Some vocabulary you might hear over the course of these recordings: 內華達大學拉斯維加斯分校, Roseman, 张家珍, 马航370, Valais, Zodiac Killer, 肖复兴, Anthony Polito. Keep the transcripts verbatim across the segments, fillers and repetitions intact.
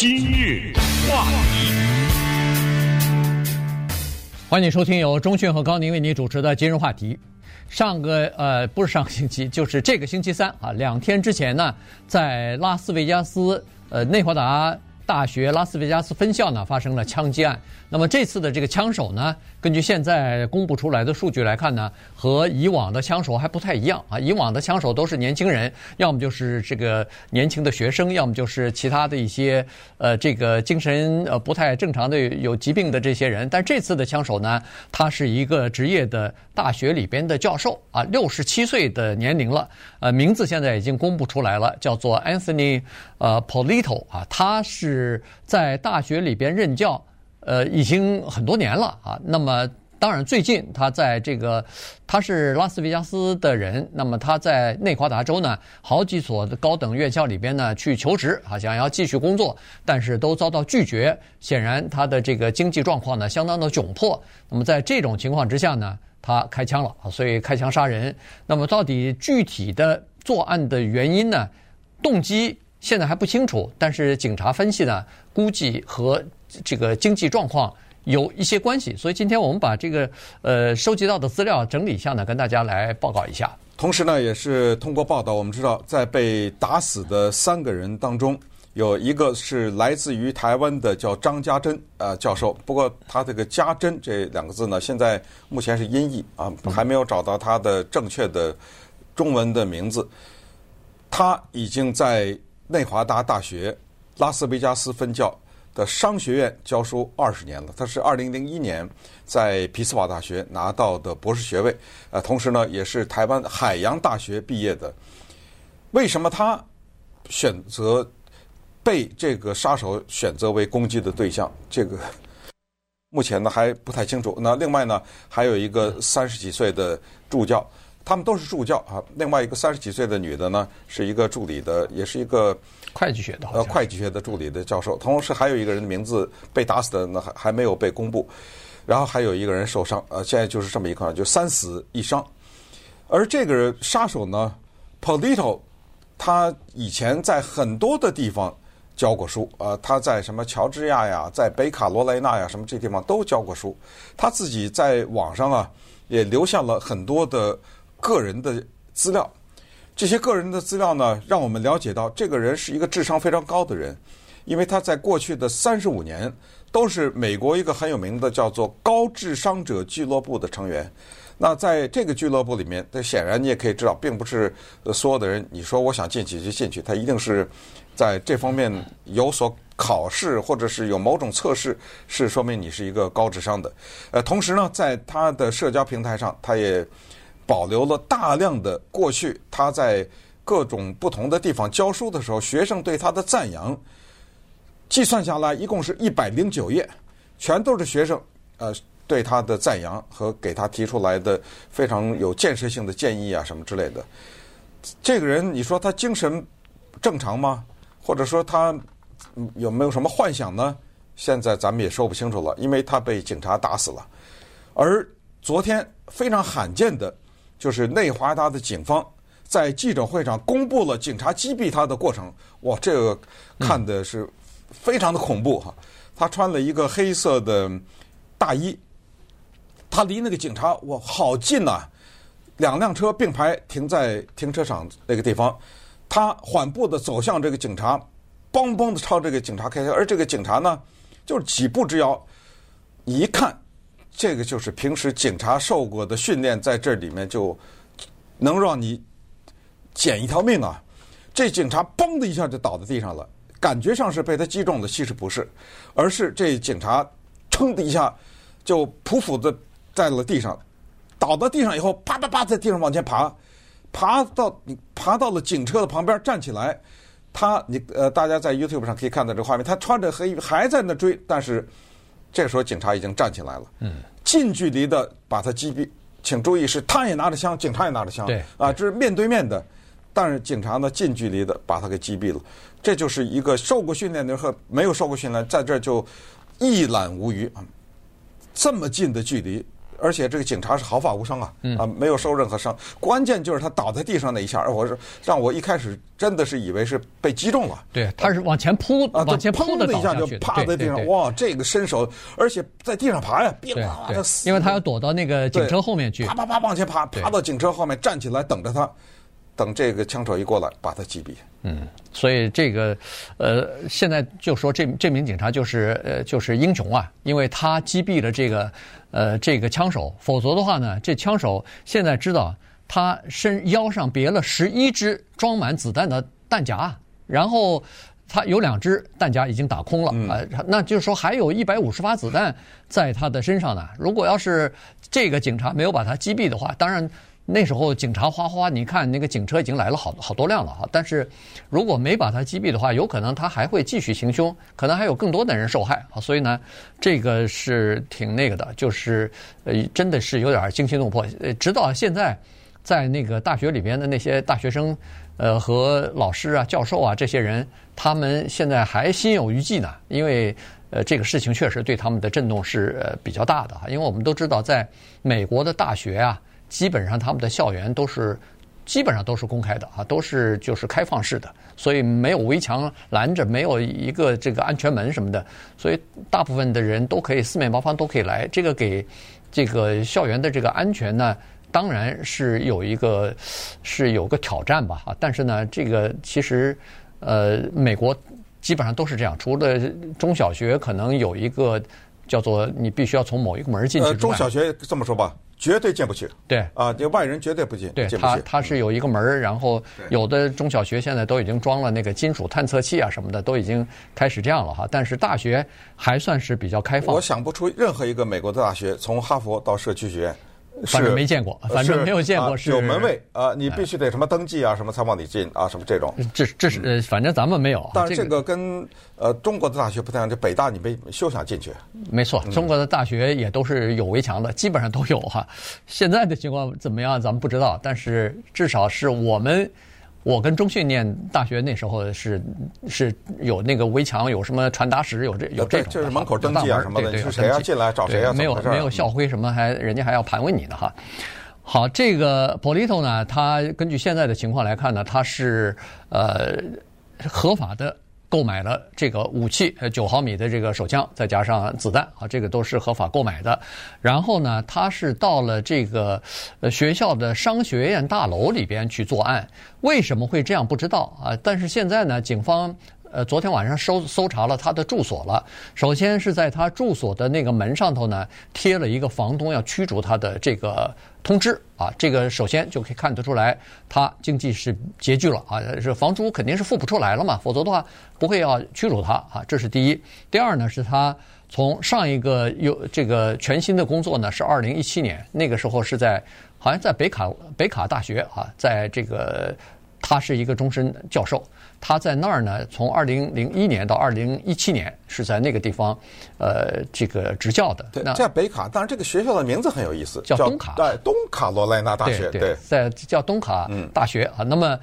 今日话题，欢迎你收听由钟讯和高宁为你主持的今日话题。上个呃不是上个星期，就是这个星期三啊，两天之前呢，在拉斯维加斯呃内华达大学拉斯维加斯分校呢发生了枪击案。那么这次的这个枪手呢，根据现在公布出来的数据来看呢，和以往的枪手还不太一样啊。以往的枪手都是年轻人，要么就是这个年轻的学生，要么就是其他的一些呃这个精神呃不太正常的有疾病的这些人。但这次的枪手呢，他是一个职业的大学里边的教授啊，六十七岁的年龄了。呃，名字现在已经公布出来了，叫做 Anthony 呃 Polito 啊，他是。是在大学里边任教，呃，已经很多年了啊。那么，当然最近他在这个，他是拉斯维加斯的人，那么他在内华达州呢，好几所高等院校里边呢去求职啊，想要继续工作，但是都遭到拒绝。显然，他的这个经济状况呢相当的窘迫。那么在这种情况之下呢，他开枪了，所以开枪杀人。那么到底具体的作案的原因呢，动机？现在还不清楚，但是警察分析呢，估计和这个经济状况有一些关系。所以今天我们把这个呃收集到的资料整理一下呢，跟大家来报告一下。同时呢，也是通过报道，我们知道在被打死的三个人当中，有一个是来自于台湾的叫张家珍啊、呃、教授，不过他这个家珍这两个字呢，现在目前是音译啊，还没有找到他的正确的中文的名字。他已经在内华达大学拉斯维加斯分校的商学院教书二十年了，他是二零零一年在匹兹堡大学拿到的博士学位，呃，同时呢也是台湾海洋大学毕业的。为什么他选择被这个杀手选择为攻击的对象？这个目前呢还不太清楚。那另外呢还有一个三十几岁的助教。他们都是助教啊，另外一个三十几岁的女的呢，是一个助理的，也是一个会计学的呃会计学的助理的教授。同时还有一个人的名字被打死的呢，还还没有被公布。然后还有一个人受伤，呃，现在就是这么一块，就三死一伤。而这个杀手呢 ，Polito， 他以前在很多的地方教过书啊、呃，他在什么乔治亚呀，在北卡罗来纳呀，什么这地方都教过书。他自己在网上啊，也留下了很多的个人的资料，这些个人的资料呢，让我们了解到这个人是一个智商非常高的人，因为他在过去的三十五年都是美国一个很有名的叫做高智商者俱乐部的成员。那在这个俱乐部里面，这显然你也可以知道，并不是所有的人你说我想进去就进去，他一定是在这方面有所考试或者是有某种测试，是说明你是一个高智商的。呃，同时呢，在他的社交平台上，他也保留了大量的过去他在各种不同的地方教书的时候学生对他的赞扬，计算下来一共是一百零九页，全都是学生呃对他的赞扬和给他提出来的非常有建设性的建议啊什么之类的。这个人你说他精神正常吗？或者说他有没有什么幻想呢？现在咱们也说不清楚了，因为他被警察打死了。而昨天非常罕见的就是内华达的警方在记者会上公布了警察击毙他的过程。哇，这个看的是非常的恐怖哈！他穿了一个黑色的大衣，他离那个警察哇好近呐、啊！两辆车并排停在停车场那个地方，他缓步的走向这个警察，梆梆的朝这个警察开枪，而这个警察呢，就是几步之遥，一看。这个就是平时警察受过的训练，在这里面就能让你捡一条命啊！这警察嘣的一下就倒在地上了，感觉上是被他击中了，其实不是，而是这警察噌的一下就匍匐的在了地上，倒到地上以后，啪啪啪在地上往前爬，爬到爬到了警车的旁边站起来，他你呃，大家在 YouTube 上可以看到这个画面，他穿着黑衣还在那追，但是。这个时候警察已经站起来了，近距离的把他击毙。请注意，是他也拿着枪，警察也拿着枪，对啊，这是面对面的。但是警察呢，近距离的把他给击毙了。这就是一个受过训练的和没有受过训练，在这就一览无余啊。这么近的距离，而且这个警察是毫发无伤啊，啊，没有受任何伤。关键就是他倒在地上那一下，我是让我一开始真的是以为是被击中了。对，他是往前扑，啊、往前扑的一下就趴在地上，哇，这个身手，而且在地上爬呀，别爬他死，因为他要躲到那个警车后面去，啪啪啪往前爬，爬到警车后面站起来等着他。等这个枪手一过来，把他击毙。嗯，所以这个，呃，现在就说这这名警察就是呃就是英雄啊，因为他击毙了这个呃这个枪手，否则的话呢，这枪手现在知道他身腰上别了十一只装满子弹的弹夹，然后他有两只弹夹已经打空了啊、嗯呃，那就是说还有一百五十发子弹在他的身上呢。如果要是这个警察没有把他击毙的话，当然。那时候警察哗哗，你看那个警车已经来了好好多辆了哈。但是如果没把他击毙的话，有可能他还会继续行凶，可能还有更多的人受害啊。所以呢，这个是挺那个的，就是呃，真的是有点惊心动魄。呃，直到现在，在那个大学里边的那些大学生，呃，和老师啊、教授啊这些人，他们现在还心有余悸呢，因为。呃，这个事情确实对他们的震动是呃比较大的哈，因为我们都知道，在美国的大学啊，基本上他们的校园都是基本上都是公开的啊，都是就是开放式的，所以没有围墙拦着，没有一个这个安全门什么的，所以大部分的人都可以四面八方都可以来，这个给这个校园的这个安全呢。当然是有一个是有个挑战吧啊，但是呢，这个其实呃，美国基本上都是这样，除了中小学可能有一个叫做你必须要从某一个门进去。呃，中小学这么说吧，绝对进不去。对啊，这外人绝对不进。对，进不去它它是有一个门，然后有的中小学现在都已经装了那个金属探测器啊什么的，都已经开始这样了哈。但是大学还算是比较开放。我想不出任何一个美国的大学，从哈佛到社区学院。反正没见过，反正没有见过是、啊、有门卫啊，你必须得什么登记啊，什么才往里进啊，什么这种。这这是反正咱们没有、啊。但是这个跟呃中国的大学不太一样，这北大你没休想进去。没错，中国的大学也都是有围墙的，基本上都有哈、啊。现在的情况怎么样咱们不知道，但是至少是我们。我跟中信念大学那时候是是有那个围墙，有什么传达室，有这有这种，就是门口登记啊什么的，对对，谁要进来找谁啊，没有没有校徽什么，还人家还要盘问你呢哈。好，这个 Polito 呢，他根据现在的情况来看呢，他是呃合法的购买了这个武器，呃九毫米的这个手枪，再加上子弹啊，这个都是合法购买的。然后呢，他是到了这个呃学校的商学院大楼里边去作案。为什么会这样不知道啊？但是现在呢，警方呃昨天晚上搜搜查了他的住所了。首先是在他住所的那个门上头呢，贴了一个房东要驱逐他的这个通知啊，这个首先就可以看得出来，他经济是拮据了啊，是房租肯定是付不出来了嘛，否则的话不会要驱逐他啊，这是第一。第二呢，是他从上一个有这个全新的工作呢，是二零一七年，那个时候是在好像在北卡北卡大学啊，在这个他是一个终身教授，他在那儿呢，从二零零一年到二零一七年是在那个地方呃这个执教的。对，在北卡，当然这个学校的名字很有意思，叫东卡。对，东卡罗来纳大学。对，对对在叫东卡大学啊、嗯。那么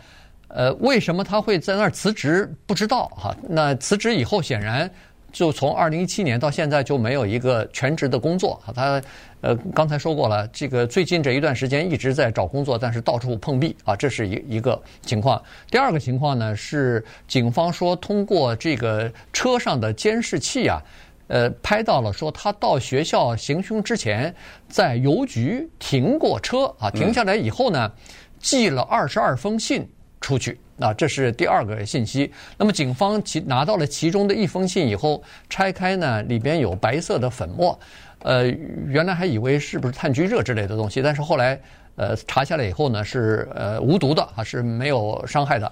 呃为什么他会在那儿辞职不知道哈、啊？那辞职以后显然就从二零一七年到现在就没有一个全职的工作啊。他呃刚才说过了，这个最近这一段时间一直在找工作，但是到处碰壁啊，这是一一个情况。第二个情况呢，是警方说通过这个车上的监视器啊，呃拍到了说他到学校行凶之前在邮局停过车啊，停下来以后呢寄了二十二封信出去。那这是第二个信息。那么警方其拿到了其中的一封信以后，拆开呢，里边有白色的粉末，呃，原来还以为是不是炭疽热之类的东西，但是后来呃查下来以后呢，是呃无毒的啊，是没有伤害的，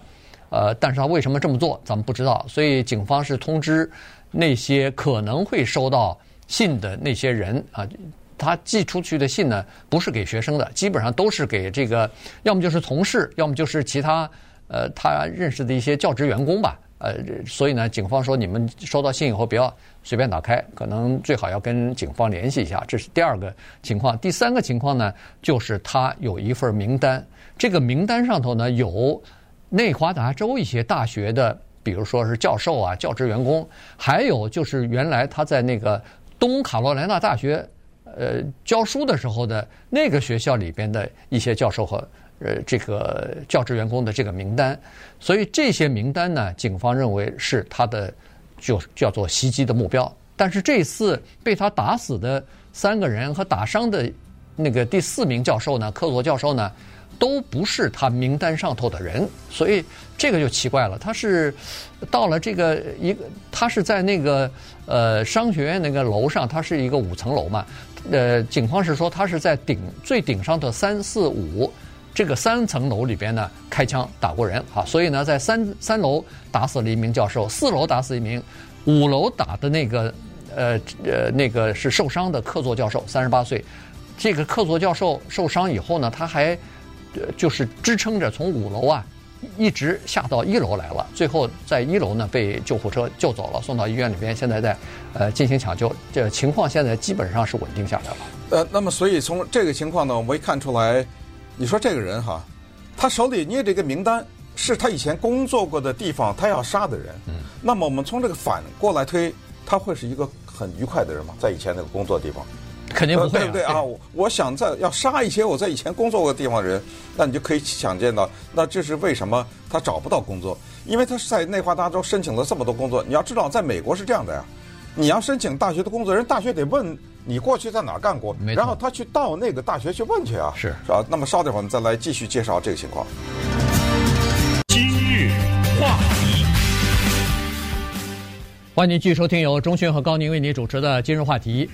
呃，但是他为什么这么做，咱们不知道。所以警方是通知那些可能会收到信的那些人啊。他寄出去的信呢，不是给学生的，基本上都是给这个，要么就是同事，要么就是其他呃他认识的一些教职员工吧。呃，所以呢，警方说你们收到信以后不要随便打开，可能最好要跟警方联系一下。这是第二个情况。第三个情况呢，就是他有一份名单，这个名单上头呢有内华达州一些大学的，比如说是教授啊、教职员工，还有就是原来他在那个东卡罗来纳大学。呃教书的时候的那个学校里边的一些教授和呃这个教职员工的这个名单，所以这些名单呢，警方认为是他的就叫做袭击的目标。但是这次被他打死的三个人和打伤的那个第四名教授呢，科罗教授呢，都不是他名单上头的人，所以这个就奇怪了。他是到了这个一个，他是在那个呃商学院那个楼上，它是一个五层楼嘛，呃，警方是说他是在顶最顶上的三四五这个三层楼里边呢开枪打过人啊，所以呢在三三楼打死了一名教授，四楼打死一名，五楼打的那个呃呃那个是受伤的客座教授，三十八岁。这个客座教授受伤以后呢，他还就是支撑着从五楼啊一直下到一楼来了，最后在一楼呢被救护车救走了，送到医院里边，现在在呃进行抢救，这情况现在基本上是稳定下来了。呃，那么所以从这个情况呢，我们看出来，你说这个人哈，他手里捏着一个名单，是他以前工作过的地方他要杀的人，嗯，那么我们从这个反过来推，他会是一个很愉快的人吗？在以前那个工作地方肯定不会、啊呃、对不对啊？我我想在要杀一些我在以前工作过的地方的人，那你就可以想见到，那这是为什么他找不到工作？因为他是在内华达州申请了这么多工作。你要知道，在美国是这样的呀，你要申请大学的工作，人大学得问你过去在哪儿干过，然后他去到那个大学去问去啊，是是吧？那么稍等会儿我们再来继续介绍这个情况。今日话题，欢迎继续收听由钟迅和高宁为您主持的《今日话题》。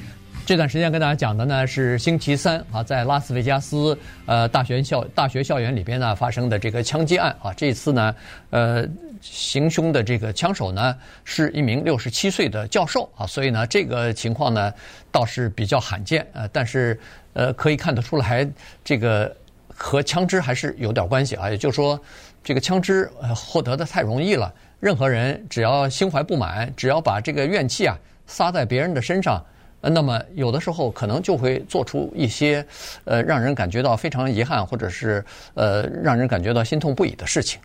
这段时间跟大家讲的呢是星期三啊，在拉斯维加斯呃大学校大学校园里边呢发生的这个枪击案啊，这次呢呃行凶的这个枪手呢是一名六十七岁的教授啊，所以呢这个情况呢倒是比较罕见啊、呃，但是呃可以看得出来，这个和枪支还是有点关系啊，也就是说这个枪支、呃、获得的太容易了，任何人只要心怀不满，只要把这个怨气啊撒在别人的身上。那么有的时候可能就会做出一些呃让人感觉到非常遗憾，或者是呃让人感觉到心痛不已的事情。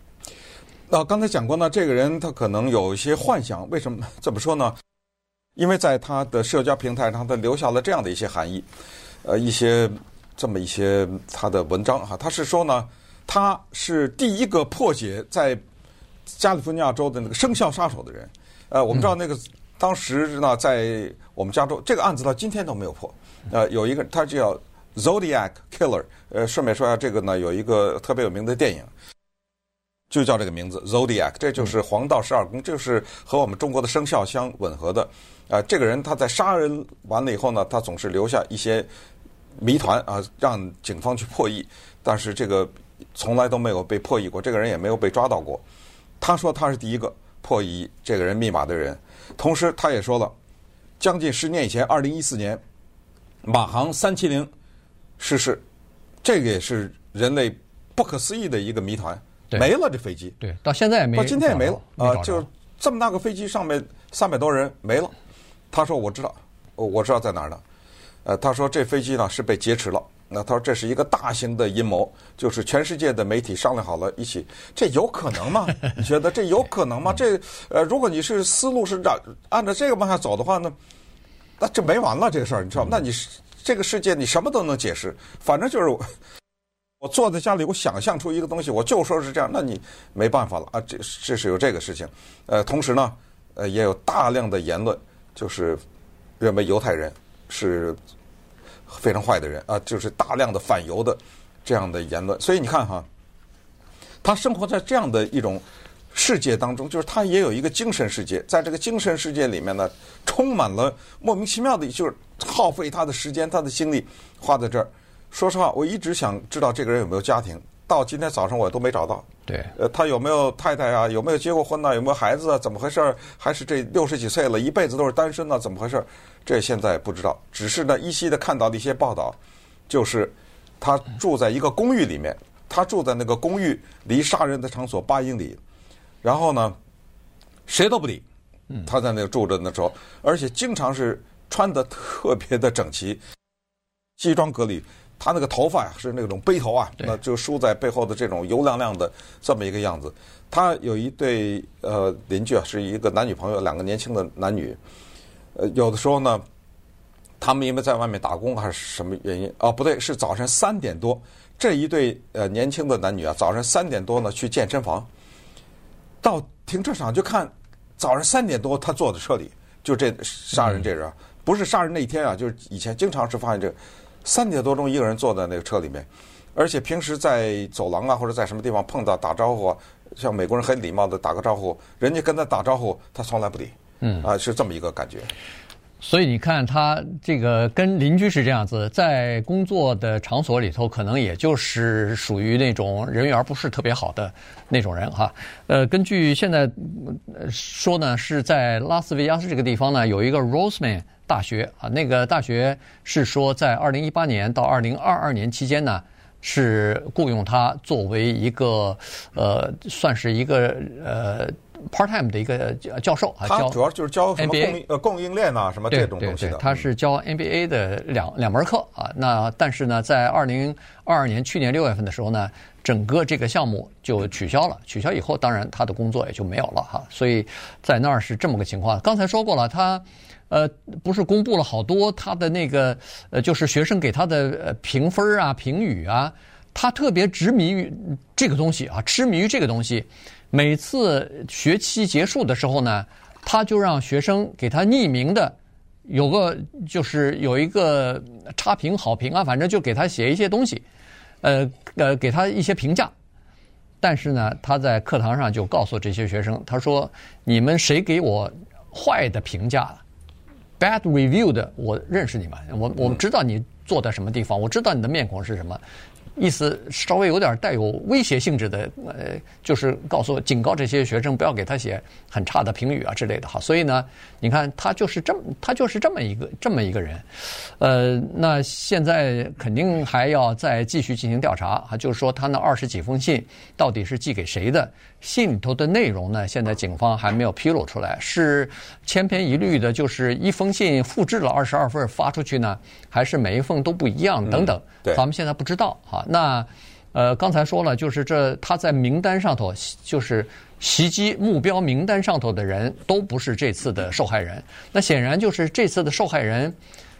那、呃、刚才讲过呢，这个人他可能有一些幻想，为什么怎么说呢？因为在他的社交平台上，他留下了这样的一些含义，呃，一些这么一些他的文章哈，他是说呢，他是第一个破解在加利福尼亚州的那个生肖杀手的人。呃，我们知道那个。嗯当时呢，在我们加州这个案子到今天都没有破。呃，有一个他叫 Zodiac Killer， 呃，顺便说一下，这个呢有一个特别有名的电影，就叫这个名字 Zodiac， 这就是黄道十二宫，就是和我们中国的生肖相吻合的。啊、呃，这个人他在杀人完了以后呢，他总是留下一些谜团啊，让警方去破译，但是这个从来都没有被破译过，这个人也没有被抓到过。他说他是第一个破译这个人密码的人。同时，他也说了，将近十年以前，二零一四年，马航三七零失事，这个也是人类不可思议的一个谜团，没了这飞机，对，到现在也没，到今天也没了啊、呃！就这么大个飞机上面三百多人没了。他说：“我知道，我知道在哪儿呢。”呃，他说这飞机呢是被劫持了。那他说这是一个大型的阴谋，就是全世界的媒体商量好了一起，这有可能吗？你觉得这有可能吗？这呃，如果你是思路是按照这个方向走的话呢，那这没完了这个事儿，你知道吗？那你这个世界你什么都能解释，反正就是我我坐在家里，我想象出一个东西，我就说是这样，那你没办法了啊，这这是有这个事情。呃，同时呢，呃，也有大量的言论，就是认为犹太人是。非常坏的人啊，就是大量的反犹的这样的言论，所以你看哈，他生活在这样的一种世界当中，就是他也有一个精神世界，在这个精神世界里面呢，充满了莫名其妙的，就是耗费他的时间、他的精力花在这儿。说实话，我一直想知道这个人有没有家庭，到今天早上我都没找到。对，呃，他有没有太太啊？有没有结过婚呢、啊？有没有孩子啊？怎么回事？还是这六十几岁了，一辈子都是单身呢、啊？怎么回事？这现在不知道，只是呢依稀的看到的一些报道，就是他住在一个公寓里面，他住在那个公寓离杀人的场所八英里，然后呢谁都不理，他在那个住着那时候，而且经常是穿得特别的整齐，西装革履，他那个头发是那种背头啊，那就梳在背后的这种油亮亮的这么一个样子。他有一对呃邻居啊，是一个男女朋友，两个年轻的男女。呃，有的时候呢，他们因为在外面打工还是什么原因啊？不对，是早晨三点多，这一对呃年轻的男女啊，早晨三点多呢去健身房，到停车场就看早上三点多他坐在车里，就这杀人这人、嗯、不是杀人那一天啊，就是以前经常是发现这三点多钟一个人坐在那个车里面，而且平时在走廊啊或者在什么地方碰到打招呼、啊，像美国人很礼貌的打个招呼，人家跟他打招呼他从来不理，嗯啊是这么一个感觉。所以你看他这个跟邻居是这样子，在工作的场所里头可能也就是属于那种人缘不是特别好的那种人哈。呃，根据现在说呢，是在拉斯维加斯这个地方呢有一个 Roseman 大学啊，那个大学是说在二零一八年到二零二二年期间呢是雇佣他作为一个呃算是一个呃part-time 的一个教授啊，他主要就是教什么供应呃供应链啊什么这种东西的。对对对，他是教 M B A 的两两门课啊。那但是呢，在二零二二年去年六月份的时候呢，整个这个项目就取消了。取消以后，当然他的工作也就没有了哈。所以在那儿是这么个情况。刚才说过了，他呃不是公布了好多他的那个呃就是学生给他的评分啊评语啊，他特别执迷于这个东西啊，痴迷于这个东西。每次学期结束的时候呢，他就让学生给他匿名的有个就是有一个差评好评啊，反正就给他写一些东西，呃呃给他一些评价。但是呢，他在课堂上就告诉这些学生，他说你们谁给我坏的评价 bad review 的，我认识你们，我我知道你坐在什么地方，我知道你的面孔是什么，意思稍微有点带有威胁性质的，呃，就是告诉警告这些学生不要给他写很差的评语啊之类的哈。所以呢，你看他就是这么，他就是这么一个这么一个人，呃，那现在肯定还要再继续进行调查啊，就是说他那二十几封信到底是寄给谁的，信里头的内容呢，现在警方还没有披露出来，是千篇一律的，就是一封信复制了二十二份发出去呢，还是每一封都不一样等等，嗯、咱们现在不知道哈。那，呃，刚才说了，就是这他在名单上头，就是袭击目标名单上头的人都不是这次的受害人。那显然就是这次的受害人，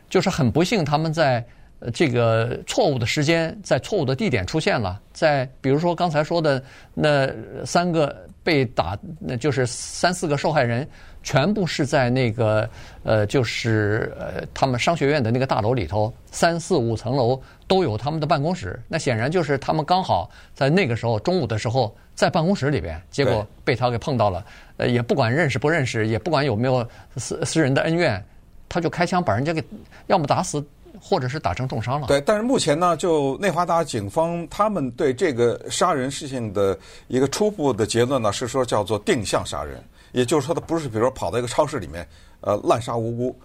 就是很不幸，他们在这个错误的时间，在错误的地点出现了。在比如说刚才说的那三个被打，那就是三四个受害人，全部是在那个呃，就是呃，他们商学院的那个大楼里头，三四五层楼都有他们的办公室。那显然就是他们刚好在那个时候中午的时候在办公室里边，结果被他给碰到了。呃，也不管认识不认识，也不管有没有私私人的恩怨，他就开枪把人家给要么打死，或者是打成重伤了。对，但是目前呢，就内华达警方他们对这个杀人事情的一个初步的结论呢，是说叫做定向杀人，也就是说他不是比如说跑到一个超市里面，呃，滥杀无辜，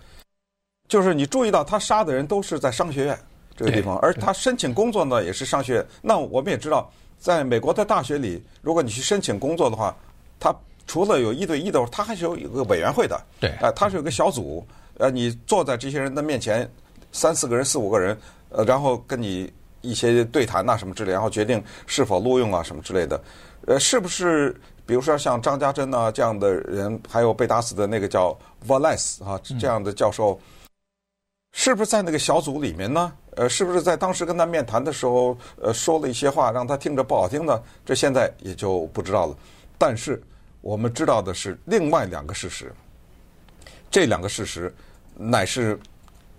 就是你注意到他杀的人都是在商学院这个地方，而他申请工作呢也是商学院。那我们也知道，在美国的大学里，如果你去申请工作的话，他除了有一对一的，他还是有一个委员会的，对，呃，他是有个小组，呃，你坐在这些人的面前。三四个人四五个人，呃，然后跟你一些对谈啊什么之类，然后决定是否录用啊什么之类的，呃，是不是比如说像张家珍啊这样的人，还有被打死的那个叫 Valais 啊这样的教授、嗯、是不是在那个小组里面呢？呃，是不是在当时跟他面谈的时候，呃，说了一些话让他听着不好听呢？这现在也就不知道了。但是我们知道的是另外两个事实，这两个事实乃是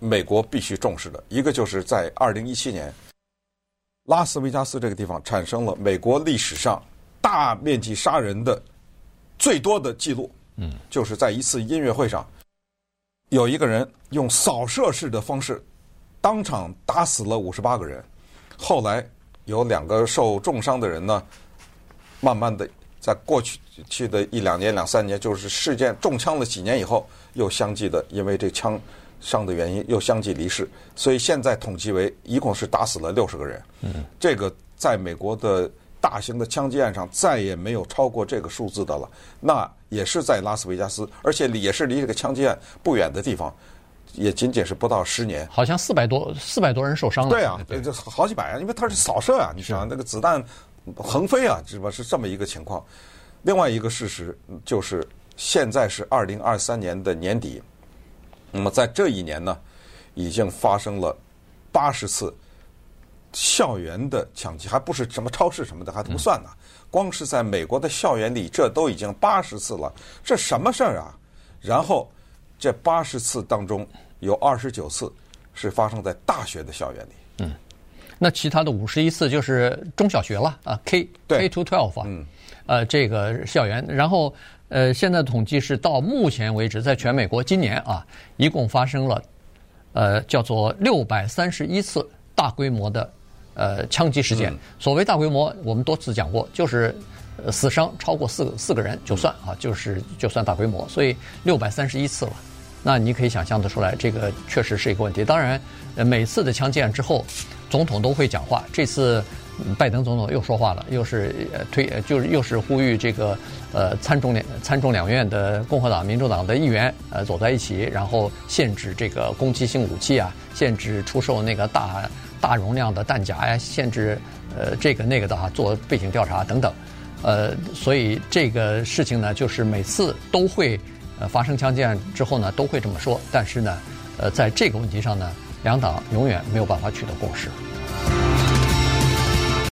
美国必须重视的。一个就是在二零一七年，拉斯维加斯这个地方产生了美国历史上大面积杀人的最多的记录，嗯，就是在一次音乐会上，有一个人用扫射式的方式当场打死了五十八个人，后来有两个受重伤的人呢，慢慢的在过去去的一两年两三年，就是事件中枪了几年以后，又相继的因为这枪伤的原因又相继离世，所以现在统计为一共是打死了六十个人。嗯，这个在美国的大型的枪击案上再也没有超过这个数字的了。那也是在拉斯维加斯，而且也是离这个枪击案不远的地方，也仅仅是不到十年。好像四百多四百多人受伤了。对啊，对对，好几百啊，因为它是扫射啊，你想那个子弹横飞啊，是吧？是这么一个情况。另外一个事实就是，现在是二零二三年的年底。那么在这一年呢，已经发生了八十次校园的抢劫，还不是什么超市什么的还不算呢，光是在美国的校园里，这都已经八十次了，这什么事儿啊？然后这八十次当中有二十九次是发生在大学的校园里。嗯，那其他的五十一次就是中小学了啊 ，K K to twelve 啊，嗯、呃，这个校园。然后呃，现在的统计是到目前为止，在全美国今年啊，一共发生了呃叫做六百三十一次大规模的呃枪击事件。嗯、所谓大规模，我们多次讲过，就是死伤超过四四个人就算啊，就是就算大规模，所以六百三十一次了。那你可以想象得出来，这个确实是一个问题。当然，每次的枪击案之后，总统都会讲话。这次，拜登总统又说话了，又是推，就是又是呼吁这个呃参众两参众两院的共和党、民主党的议员呃走在一起，然后限制这个攻击性武器啊，限制出售那个大大容量的弹夹呀、啊，限制呃这个那个的啊，做背景调查等等。呃，所以这个事情呢，就是每次都会。呃，发生枪击案之后呢，都会这么说。但是呢，呃，在这个问题上呢，两党永远没有办法取得共识。